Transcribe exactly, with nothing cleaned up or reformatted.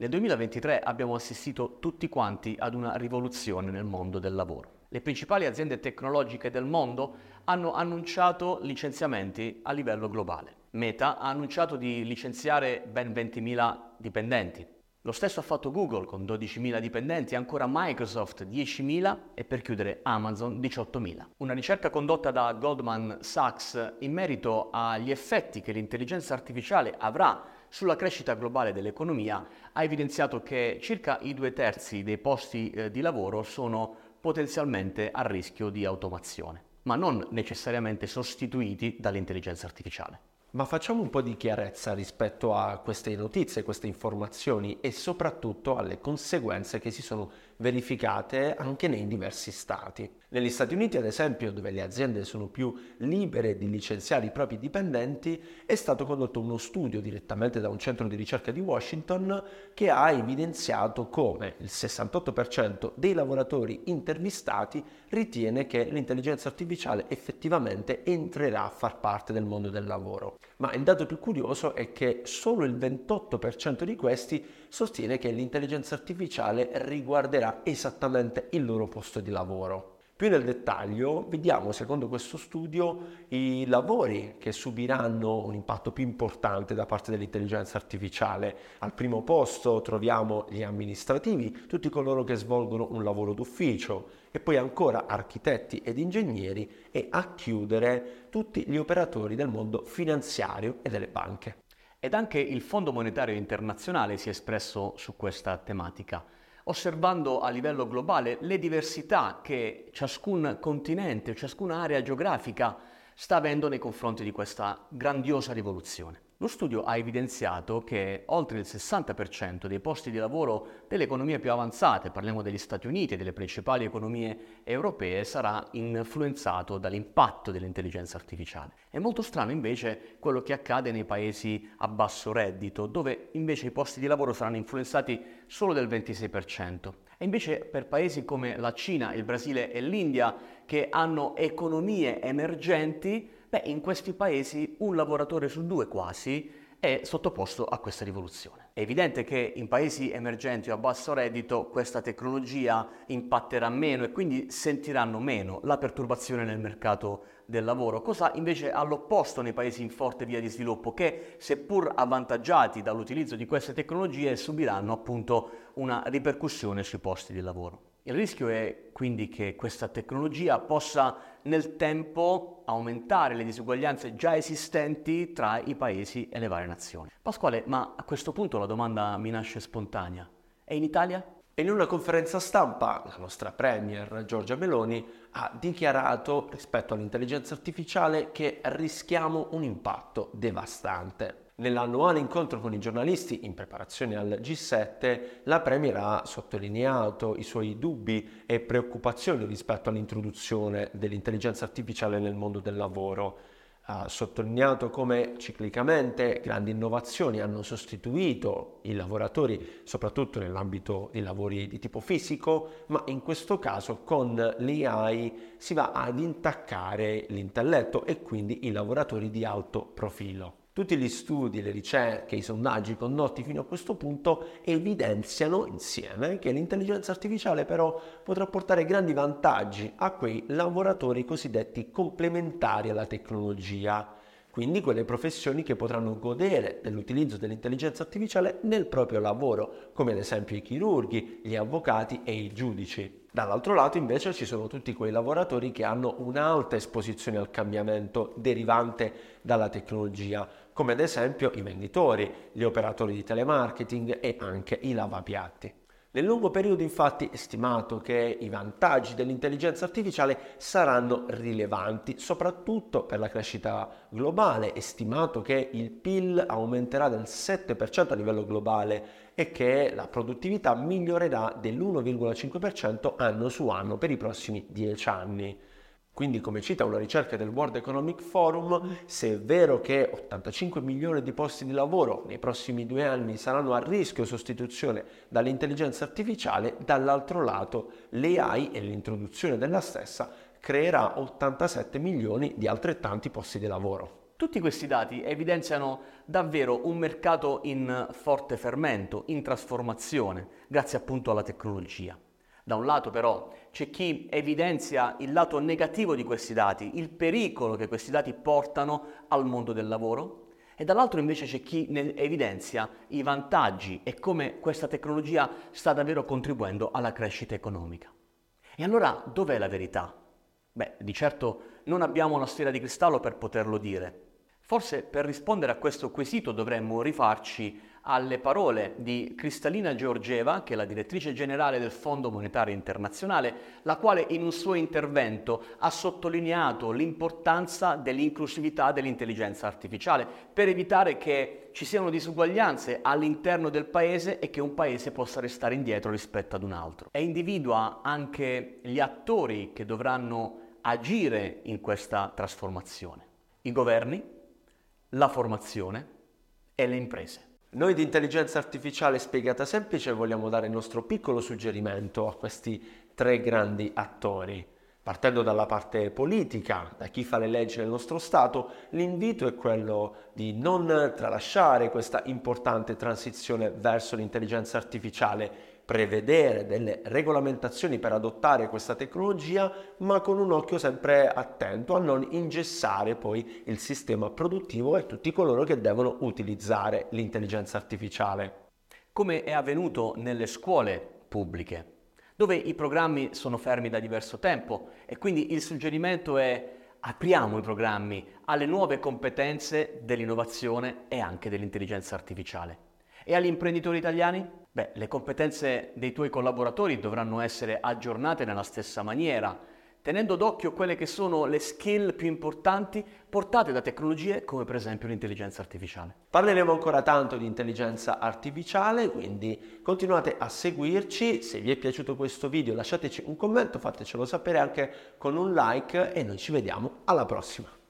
Nel duemilaventitré abbiamo assistito tutti quanti ad una rivoluzione nel mondo del lavoro. Le principali aziende tecnologiche del mondo hanno annunciato licenziamenti a livello globale. Meta ha annunciato di licenziare ben ventimila dipendenti. Lo stesso ha fatto Google con dodicimila dipendenti, ancora Microsoft diecimila e per chiudere Amazon diciottomila. Una ricerca condotta da Goldman Sachs in merito agli effetti che l'intelligenza artificiale avrà sulla crescita globale dell'economia ha evidenziato che circa i due terzi dei posti di lavoro sono potenzialmente a rischio di automazione, ma non necessariamente sostituiti dall'intelligenza artificiale. Ma facciamo un po' di chiarezza rispetto a queste notizie, queste informazioni e soprattutto alle conseguenze che si sono verificate anche nei diversi stati. Negli Stati Uniti, ad esempio, dove le aziende sono più libere di licenziare i propri dipendenti, è stato condotto uno studio direttamente da un centro di ricerca di Washington che ha evidenziato come il sessantotto per cento dei lavoratori intervistati ritiene che l'intelligenza artificiale effettivamente entrerà a far parte del mondo del lavoro. Ma il dato più curioso è che solo il ventotto per cento di questi sostiene che l'intelligenza artificiale riguarderà esattamente il loro posto di lavoro. Più nel dettaglio vediamo, secondo questo studio, i lavori che subiranno un impatto più importante da parte dell'intelligenza artificiale. Al primo posto troviamo gli amministrativi, tutti coloro che svolgono un lavoro d'ufficio, e poi ancora architetti ed ingegneri, e a chiudere tutti gli operatori del mondo finanziario e delle banche. Ed anche il Fondo Monetario Internazionale si è espresso su questa tematica, osservando a livello globale le diversità che ciascun continente, ciascuna area geografica sta avendo nei confronti di questa grandiosa rivoluzione. Lo studio ha evidenziato che oltre il sessanta per cento dei posti di lavoro delle economie più avanzate, parliamo degli Stati Uniti e delle principali economie europee, sarà influenzato dall'impatto dell'intelligenza artificiale. È molto strano invece quello che accade nei paesi a basso reddito, dove invece i posti di lavoro saranno influenzati solo del ventisei per cento. E invece per paesi come la Cina, il Brasile e l'India, che hanno economie emergenti, beh, in questi paesi un lavoratore su due quasi è sottoposto a questa rivoluzione. È evidente che in paesi emergenti o a basso reddito questa tecnologia impatterà meno e quindi sentiranno meno la perturbazione nel mercato del lavoro, cosa invece all'opposto nei paesi in forte via di sviluppo che, seppur avvantaggiati dall'utilizzo di queste tecnologie, subiranno appunto una ripercussione sui posti di lavoro. Il rischio è quindi che questa tecnologia possa nel tempo aumentare le disuguaglianze già esistenti tra i paesi e le varie nazioni. Pasquale, ma a questo punto la domanda mi nasce spontanea. E in Italia? In una conferenza stampa la nostra premier Giorgia Meloni ha dichiarato rispetto all'intelligenza artificiale che rischiamo un impatto devastante. Nell'annuale incontro con i giornalisti in preparazione al G sette, la premier ha sottolineato i suoi dubbi e preoccupazioni rispetto all'introduzione dell'intelligenza artificiale nel mondo del lavoro. Ha sottolineato come ciclicamente grandi innovazioni hanno sostituito i lavoratori, soprattutto nell'ambito dei lavori di tipo fisico, ma in questo caso con l'A I si va ad intaccare l'intelletto e quindi i lavoratori di alto profilo. Tutti gli studi, le ricerche, i sondaggi condotti fino a questo punto evidenziano insieme che l'intelligenza artificiale però potrà portare grandi vantaggi a quei lavoratori cosiddetti complementari alla tecnologia, quindi quelle professioni che potranno godere dell'utilizzo dell'intelligenza artificiale nel proprio lavoro, come ad esempio i chirurghi, gli avvocati e i giudici. Dall'altro lato invece ci sono tutti quei lavoratori che hanno un'alta esposizione al cambiamento derivante dalla tecnologia, come ad esempio i venditori, gli operatori di telemarketing e anche i lavapiatti. Nel lungo periodo infatti è stimato che i vantaggi dell'intelligenza artificiale saranno rilevanti, soprattutto per la crescita globale. È stimato che il P I L aumenterà del sette per cento a livello globale e che la produttività migliorerà dell'uno virgola cinque per cento anno su anno per i prossimi dieci anni. Quindi, come cita una ricerca del World Economic Forum, se è vero che ottantacinque milioni di posti di lavoro nei prossimi due anni saranno a rischio sostituzione dall'intelligenza artificiale, dall'altro lato l'A I e l'introduzione della stessa creerà ottantasette milioni di altrettanti posti di lavoro. Tutti questi dati evidenziano davvero un mercato in forte fermento, in trasformazione, grazie appunto alla tecnologia. Da un lato però c'è chi evidenzia il lato negativo di questi dati, il pericolo che questi dati portano al mondo del lavoro, e dall'altro invece c'è chi ne evidenzia i vantaggi e come questa tecnologia sta davvero contribuendo alla crescita economica. E allora dov'è la verità? Beh, di certo non abbiamo una sfera di cristallo per poterlo dire. Forse per rispondere a questo quesito dovremmo rifarci alle parole di Kristalina Georgieva, che è la direttrice generale del Fondo Monetario Internazionale, la quale in un suo intervento ha sottolineato l'importanza dell'inclusività dell'intelligenza artificiale per evitare che ci siano disuguaglianze all'interno del paese e che un paese possa restare indietro rispetto ad un altro. E individua anche gli attori che dovranno agire in questa trasformazione: i governi, la formazione e le imprese. Noi di Intelligenza Artificiale Spiegata Semplice vogliamo dare il nostro piccolo suggerimento a questi tre grandi attori. Partendo dalla parte politica, da chi fa le leggi nel nostro Stato, l'invito è quello di non tralasciare questa importante transizione verso l'intelligenza artificiale, prevedere delle regolamentazioni per adottare questa tecnologia, ma con un occhio sempre attento a non ingessare poi il sistema produttivo e tutti coloro che devono utilizzare l'intelligenza artificiale. Come è avvenuto nelle scuole pubbliche, dove i programmi sono fermi da diverso tempo, e quindi il suggerimento è: apriamo i programmi alle nuove competenze dell'innovazione e anche dell'intelligenza artificiale. E agli imprenditori italiani? Beh, le competenze dei tuoi collaboratori dovranno essere aggiornate nella stessa maniera, tenendo d'occhio quelle che sono le skill più importanti portate da tecnologie come per esempio l'intelligenza artificiale. Parleremo ancora tanto di intelligenza artificiale, quindi continuate a seguirci. Se vi è piaciuto questo video lasciateci un commento, fatecelo sapere anche con un like e noi ci vediamo alla prossima.